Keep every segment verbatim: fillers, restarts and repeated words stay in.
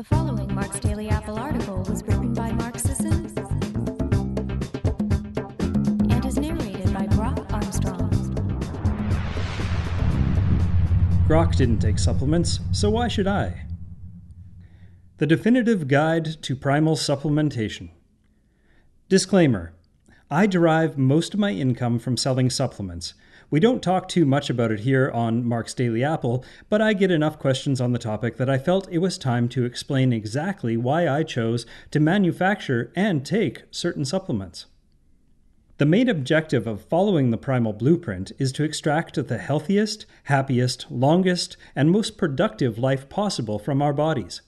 The following Mark's Daily Apple article was written by Mark Sisson and is narrated by Brock Armstrong. Grok didn't take supplements, so why should I? The Definitive Guide to Primal Supplementation. Disclaimer. I derive most of my income from selling supplements. We don't talk too much about it here on Mark's Daily Apple, but I get enough questions on the topic that I felt it was time to explain exactly why I chose to manufacture and take certain supplements. The main objective of following the Primal Blueprint is to extract the healthiest, happiest, longest, and most productive life possible from our bodies,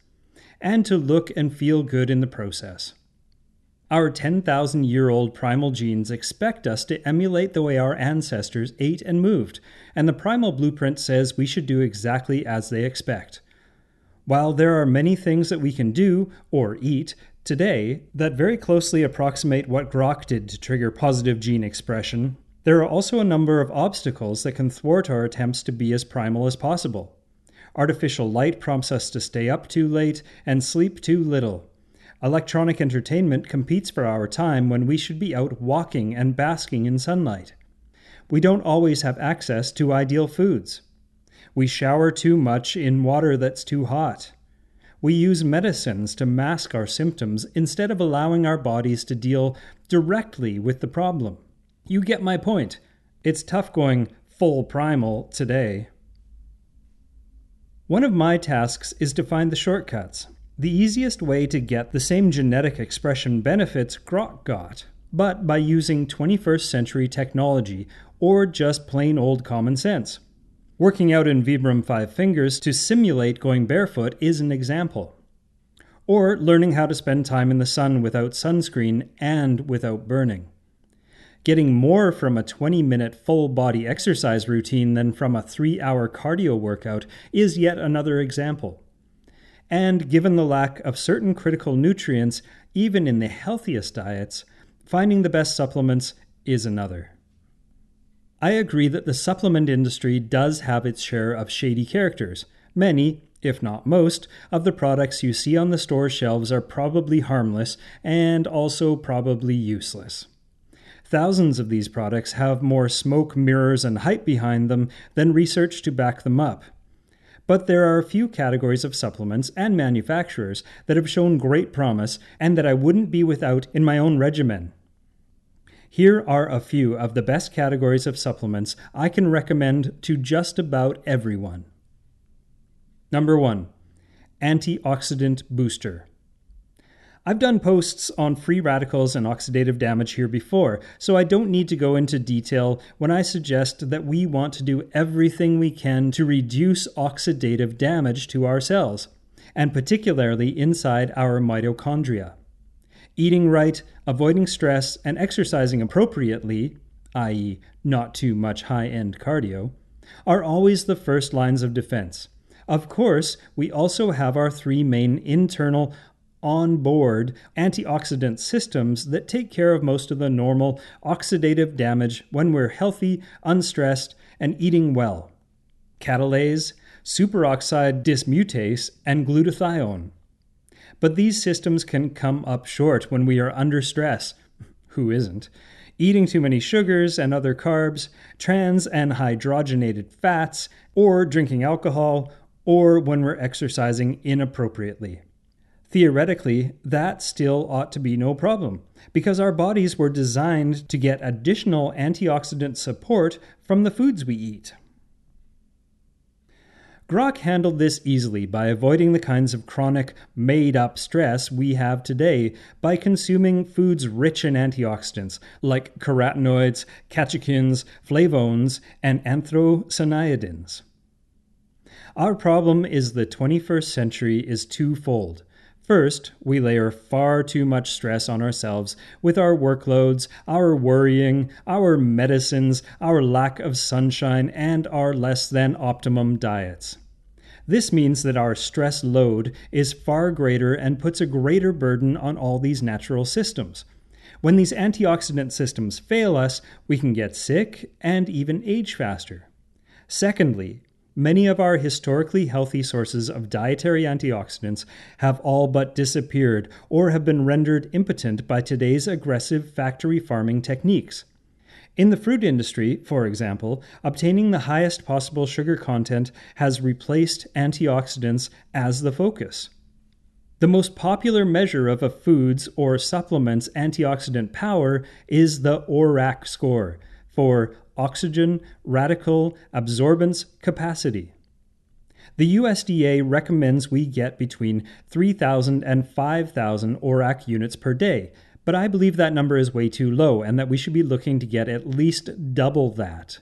and to look and feel good in the process. Our ten thousand year old primal genes expect us to emulate the way our ancestors ate and moved, and the Primal Blueprint says we should do exactly as they expect. While there are many things that we can do, or eat, today that very closely approximate what Grok did to trigger positive gene expression, there are also a number of obstacles that can thwart our attempts to be as primal as possible. Artificial light prompts us to stay up too late and sleep too little. Electronic entertainment competes for our time when we should be out walking and basking in sunlight. We don't always have access to ideal foods. We shower too much in water that's too hot. We use medicines to mask our symptoms instead of allowing our bodies to deal directly with the problem. You get my point. It's tough going full primal today. One of my tasks is to find the shortcuts. The easiest way to get the same genetic expression benefits Grok got, but by using twenty-first century technology or just plain old common sense. Working out in Vibram Five Fingers to simulate going barefoot is an example. Or learning how to spend time in the sun without sunscreen and without burning. Getting more from a twenty minute full-body exercise routine than from a three hour cardio workout is yet another example. And given the lack of certain critical nutrients, even in the healthiest diets, finding the best supplements is another. I agree that the supplement industry does have its share of shady characters. Many, if not most, of the products you see on the store shelves are probably harmless and also probably useless. Thousands of these products have more smoke, mirrors, and hype behind them than research to back them up. But there are a few categories of supplements and manufacturers that have shown great promise and that I wouldn't be without in my own regimen. Here are a few of the best categories of supplements I can recommend to just about everyone. Number one, antioxidant booster. I've done posts on free radicals and oxidative damage here before, so I don't need to go into detail when I suggest that we want to do everything we can to reduce oxidative damage to our cells, and particularly inside our mitochondria. Eating right, avoiding stress, and exercising appropriately, that is not too much high-end cardio, are always the first lines of defense. Of course, we also have our three main internal on-board antioxidant systems that take care of most of the normal oxidative damage when we're healthy, unstressed, and eating well. Catalase, superoxide dismutase, and glutathione. But these systems can come up short when we are under stress. Who isn't? Eating too many sugars and other carbs, trans and hydrogenated fats, or drinking alcohol, or when we're exercising inappropriately. Theoretically, that still ought to be no problem, because our bodies were designed to get additional antioxidant support from the foods we eat. Grok handled this easily by avoiding the kinds of chronic, made-up stress we have today by consuming foods rich in antioxidants, like carotenoids, catechins, flavones, and anthocyanidins. Our problem is the twenty-first century is twofold. First, we layer far too much stress on ourselves with our workloads, our worrying, our medicines, our lack of sunshine, and our less than optimum diets. This means that our stress load is far greater and puts a greater burden on all these natural systems. When these antioxidant systems fail us, we can get sick and even age faster. Secondly, Many of our historically healthy sources of dietary antioxidants have all but disappeared or have been rendered impotent by today's aggressive factory farming techniques. In the fruit industry, for example, obtaining the highest possible sugar content has replaced antioxidants as the focus. The most popular measure of a food's or supplement's antioxidant power is the O R A C score, for oxygen radical absorbance capacity. The U S D A recommends we get between three thousand and five thousand O R A C units per day, but I believe that number is way too low and that we should be looking to get at least double that.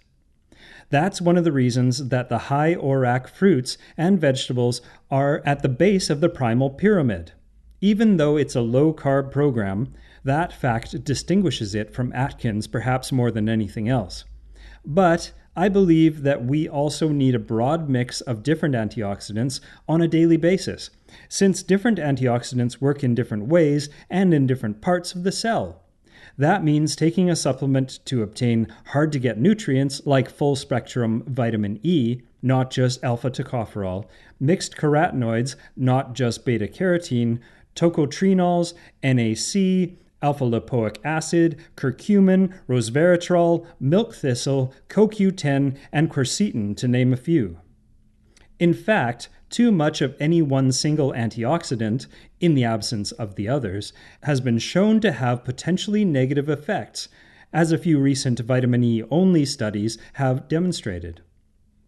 That's one of the reasons that the high O R A C fruits and vegetables are at the base of the primal pyramid. Even though it's a low-carb program, that fact distinguishes it from Atkins perhaps more than anything else. But I believe that we also need a broad mix of different antioxidants on a daily basis, since different antioxidants work in different ways and in different parts of the cell. That means taking a supplement to obtain hard-to-get nutrients like full-spectrum vitamin E, not just alpha-tocopherol, mixed carotenoids, not just beta-carotene, tocotrienols, N A C, alpha-lipoic acid, curcumin, resveratrol, milk thistle, C O Q ten, and quercetin, to name a few. In fact, too much of any one single antioxidant, in the absence of the others, has been shown to have potentially negative effects, as a few recent vitamin E-only studies have demonstrated.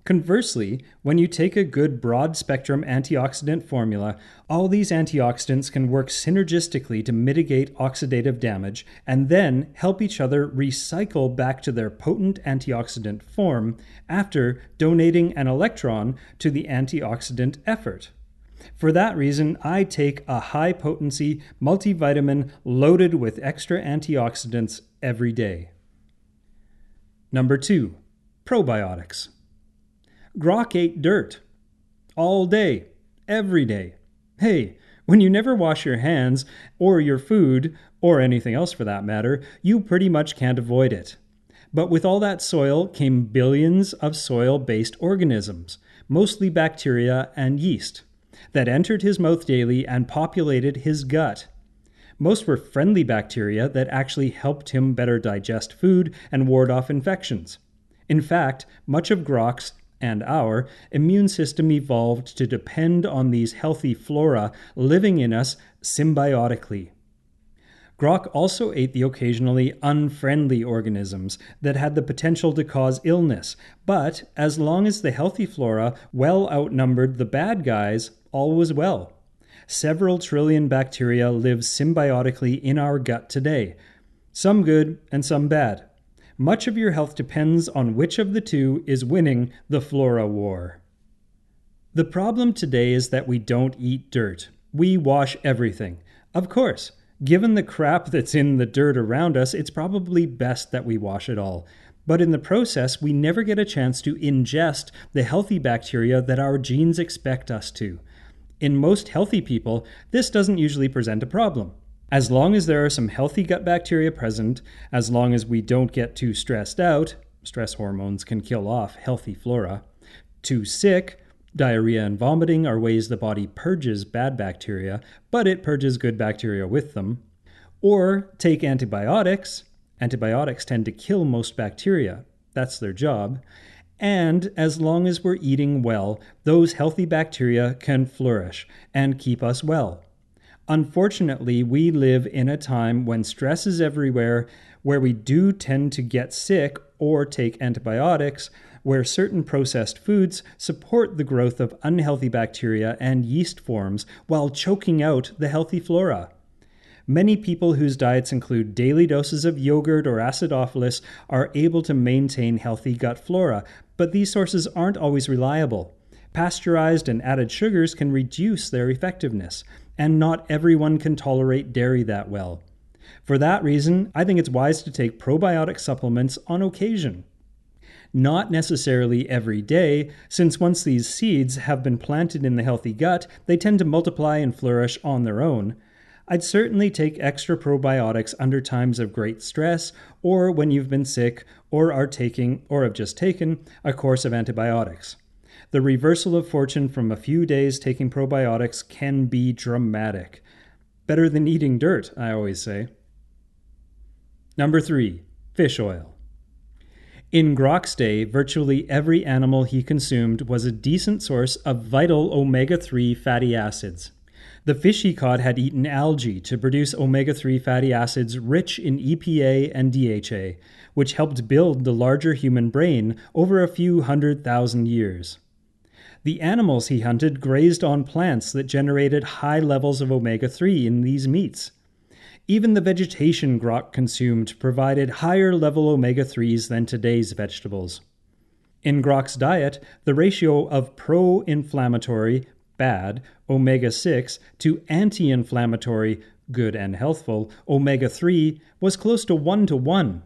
Conversely, when you take a good broad-spectrum antioxidant formula, all these antioxidants can work synergistically to mitigate oxidative damage and then help each other recycle back to their potent antioxidant form after donating an electron to the antioxidant effort. For that reason, I take a high-potency multivitamin loaded with extra antioxidants every day. Number two, probiotics. Grok ate dirt. All day. Every day. Hey, when you never wash your hands, or your food, or anything else for that matter, you pretty much can't avoid it. But with all that soil came billions of soil-based organisms, mostly bacteria and yeast, that entered his mouth daily and populated his gut. Most were friendly bacteria that actually helped him better digest food and ward off infections. In fact, much of Grok's and our immune system evolved to depend on these healthy flora living in us symbiotically. Grok also ate the occasionally unfriendly organisms that had the potential to cause illness, but as long as the healthy flora well outnumbered the bad guys, all was well. Several trillion bacteria live symbiotically in our gut today, some good and some bad. Much of your health depends on which of the two is winning the flora war. The problem today is that we don't eat dirt. We wash everything. Of course, given the crap that's in the dirt around us, it's probably best that we wash it all. But in the process, we never get a chance to ingest the healthy bacteria that our genes expect us to. In most healthy people, this doesn't usually present a problem. As long as there are some healthy gut bacteria present, as long as we don't get too stressed out — stress hormones can kill off healthy flora — too sick — diarrhea and vomiting are ways the body purges bad bacteria, but it purges good bacteria with them — or take antibiotics — antibiotics tend to kill most bacteria, that's their job — and as long as we're eating well, those healthy bacteria can flourish and keep us well. Unfortunately, we live in a time when stress is everywhere, where we do tend to get sick or take antibiotics, where certain processed foods support the growth of unhealthy bacteria and yeast forms while choking out the healthy flora. Many people whose diets include daily doses of yogurt or acidophilus are able to maintain healthy gut flora, but these sources aren't always reliable. Pasteurized and added sugars can reduce their effectiveness, and not everyone can tolerate dairy that well. For that reason, I think it's wise to take probiotic supplements on occasion. Not necessarily every day, since once these seeds have been planted in the healthy gut, they tend to multiply and flourish on their own. I'd certainly take extra probiotics under times of great stress, or when you've been sick, or are taking, or have just taken, a course of antibiotics. The reversal of fortune from a few days taking probiotics can be dramatic. Better than eating dirt, I always say. Number three, fish oil. In Grok's day, virtually every animal he consumed was a decent source of vital omega three fatty acids. The fish he caught had eaten algae to produce omega three fatty acids rich in E P A and D H A, which helped build the larger human brain over a few hundred thousand years. The animals he hunted grazed on plants that generated high levels of omega three in these meats. Even the vegetation Grok consumed provided higher level omega threes than today's vegetables. In Grok's diet, the ratio of pro-inflammatory bad, omega six, to anti-inflammatory, good and healthful, omega three was close to one to one.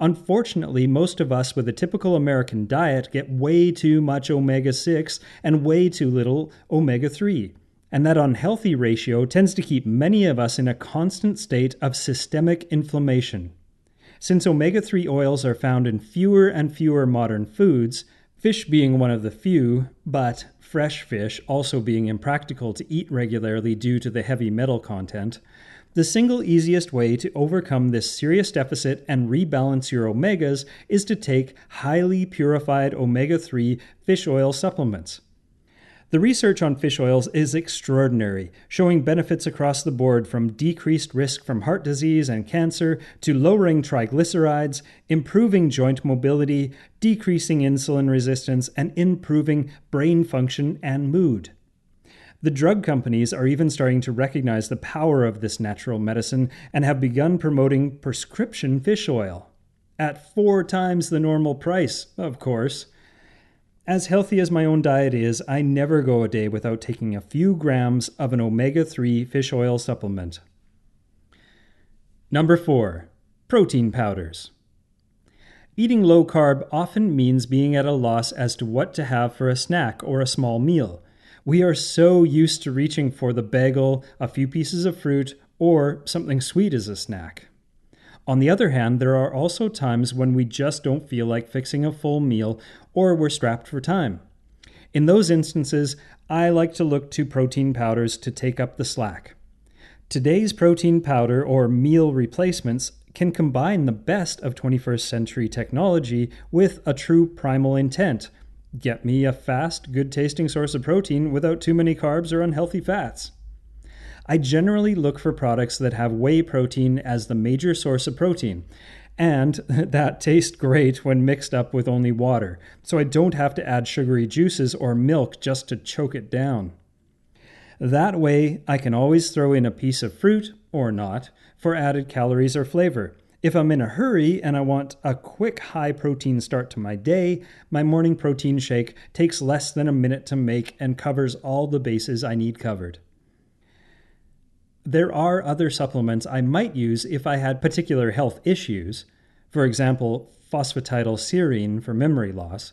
Unfortunately, most of us with a typical American diet get way too much omega six and way too little omega three, and that unhealthy ratio tends to keep many of us in a constant state of systemic inflammation. Since omega three oils are found in fewer and fewer modern foods, fish being one of the few, but fresh fish also being impractical to eat regularly due to the heavy metal content, the single easiest way to overcome this serious deficit and rebalance your omegas is to take highly purified omega three fish oil supplements. The research on fish oils is extraordinary, showing benefits across the board from decreased risk from heart disease and cancer to lowering triglycerides, improving joint mobility, decreasing insulin resistance, and improving brain function and mood. The drug companies are even starting to recognize the power of this natural medicine and have begun promoting prescription fish oil. At four times the normal price, of course. As healthy as my own diet is, I never go a day without taking a few grams of an omega three fish oil supplement. Number four, protein powders. Eating low carb often means being at a loss as to what to have for a snack or a small meal. We are so used to reaching for the bagel, a few pieces of fruit, or something sweet as a snack. On the other hand, there are also times when we just don't feel like fixing a full meal or we're strapped for time. In those instances, I like to look to protein powders to take up the slack. Today's protein powder or meal replacements can combine the best of twenty-first century technology with a true primal intent. Get me a fast, good-tasting source of protein without too many carbs or unhealthy fats. I generally look for products that have whey protein as the major source of protein, and that taste great when mixed up with only water, so I don't have to add sugary juices or milk just to choke it down. That way, I can always throw in a piece of fruit, or not, for added calories or flavor. If I'm in a hurry and I want a quick high-protein start to my day, my morning protein shake takes less than a minute to make and covers all the bases I need covered. There are other supplements I might use if I had particular health issues, for example, phosphatidylserine for memory loss,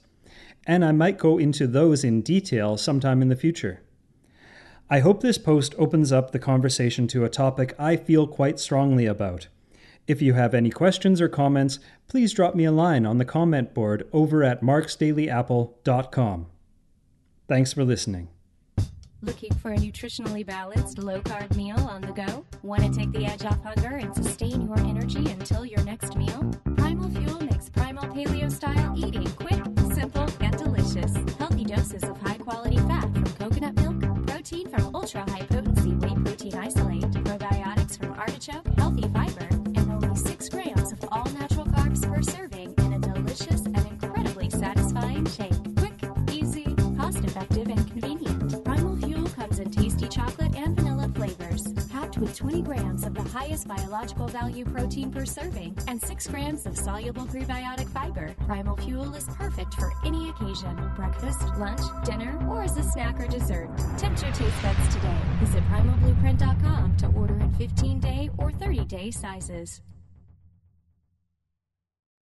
and I might go into those in detail sometime in the future. I hope this post opens up the conversation to a topic I feel quite strongly about. If you have any questions or comments, please drop me a line on the comment board over at marks daily apple dot com. Thanks for listening. Looking for a nutritionally balanced, low-carb meal on the go? Want to take the edge off hunger and sustain your energy until your next meal? Primal Fuel makes primal paleo-style eating quick, simple, and delicious. Healthy doses of high-quality fat from coconut milk, protein from ultra-high-potency whey protein isolate, probiotics from artichoke, healthy fiber, and only six grams of all-natural carbs per serving in a delicious and incredibly satisfying shake. Quick, easy, cost-effective, and convenient. Primal Fuel comes in tasty chocolate and vanilla flavors, packed with twenty grams of the highest biological value protein per serving and six grams of soluble prebiotic fiber. Primal Fuel is perfect for any occasion, breakfast, lunch, dinner, or as a snack or dessert. Tempt your taste buds today. Visit primal blueprint dot com to order in fifteen-day or thirty-day sizes.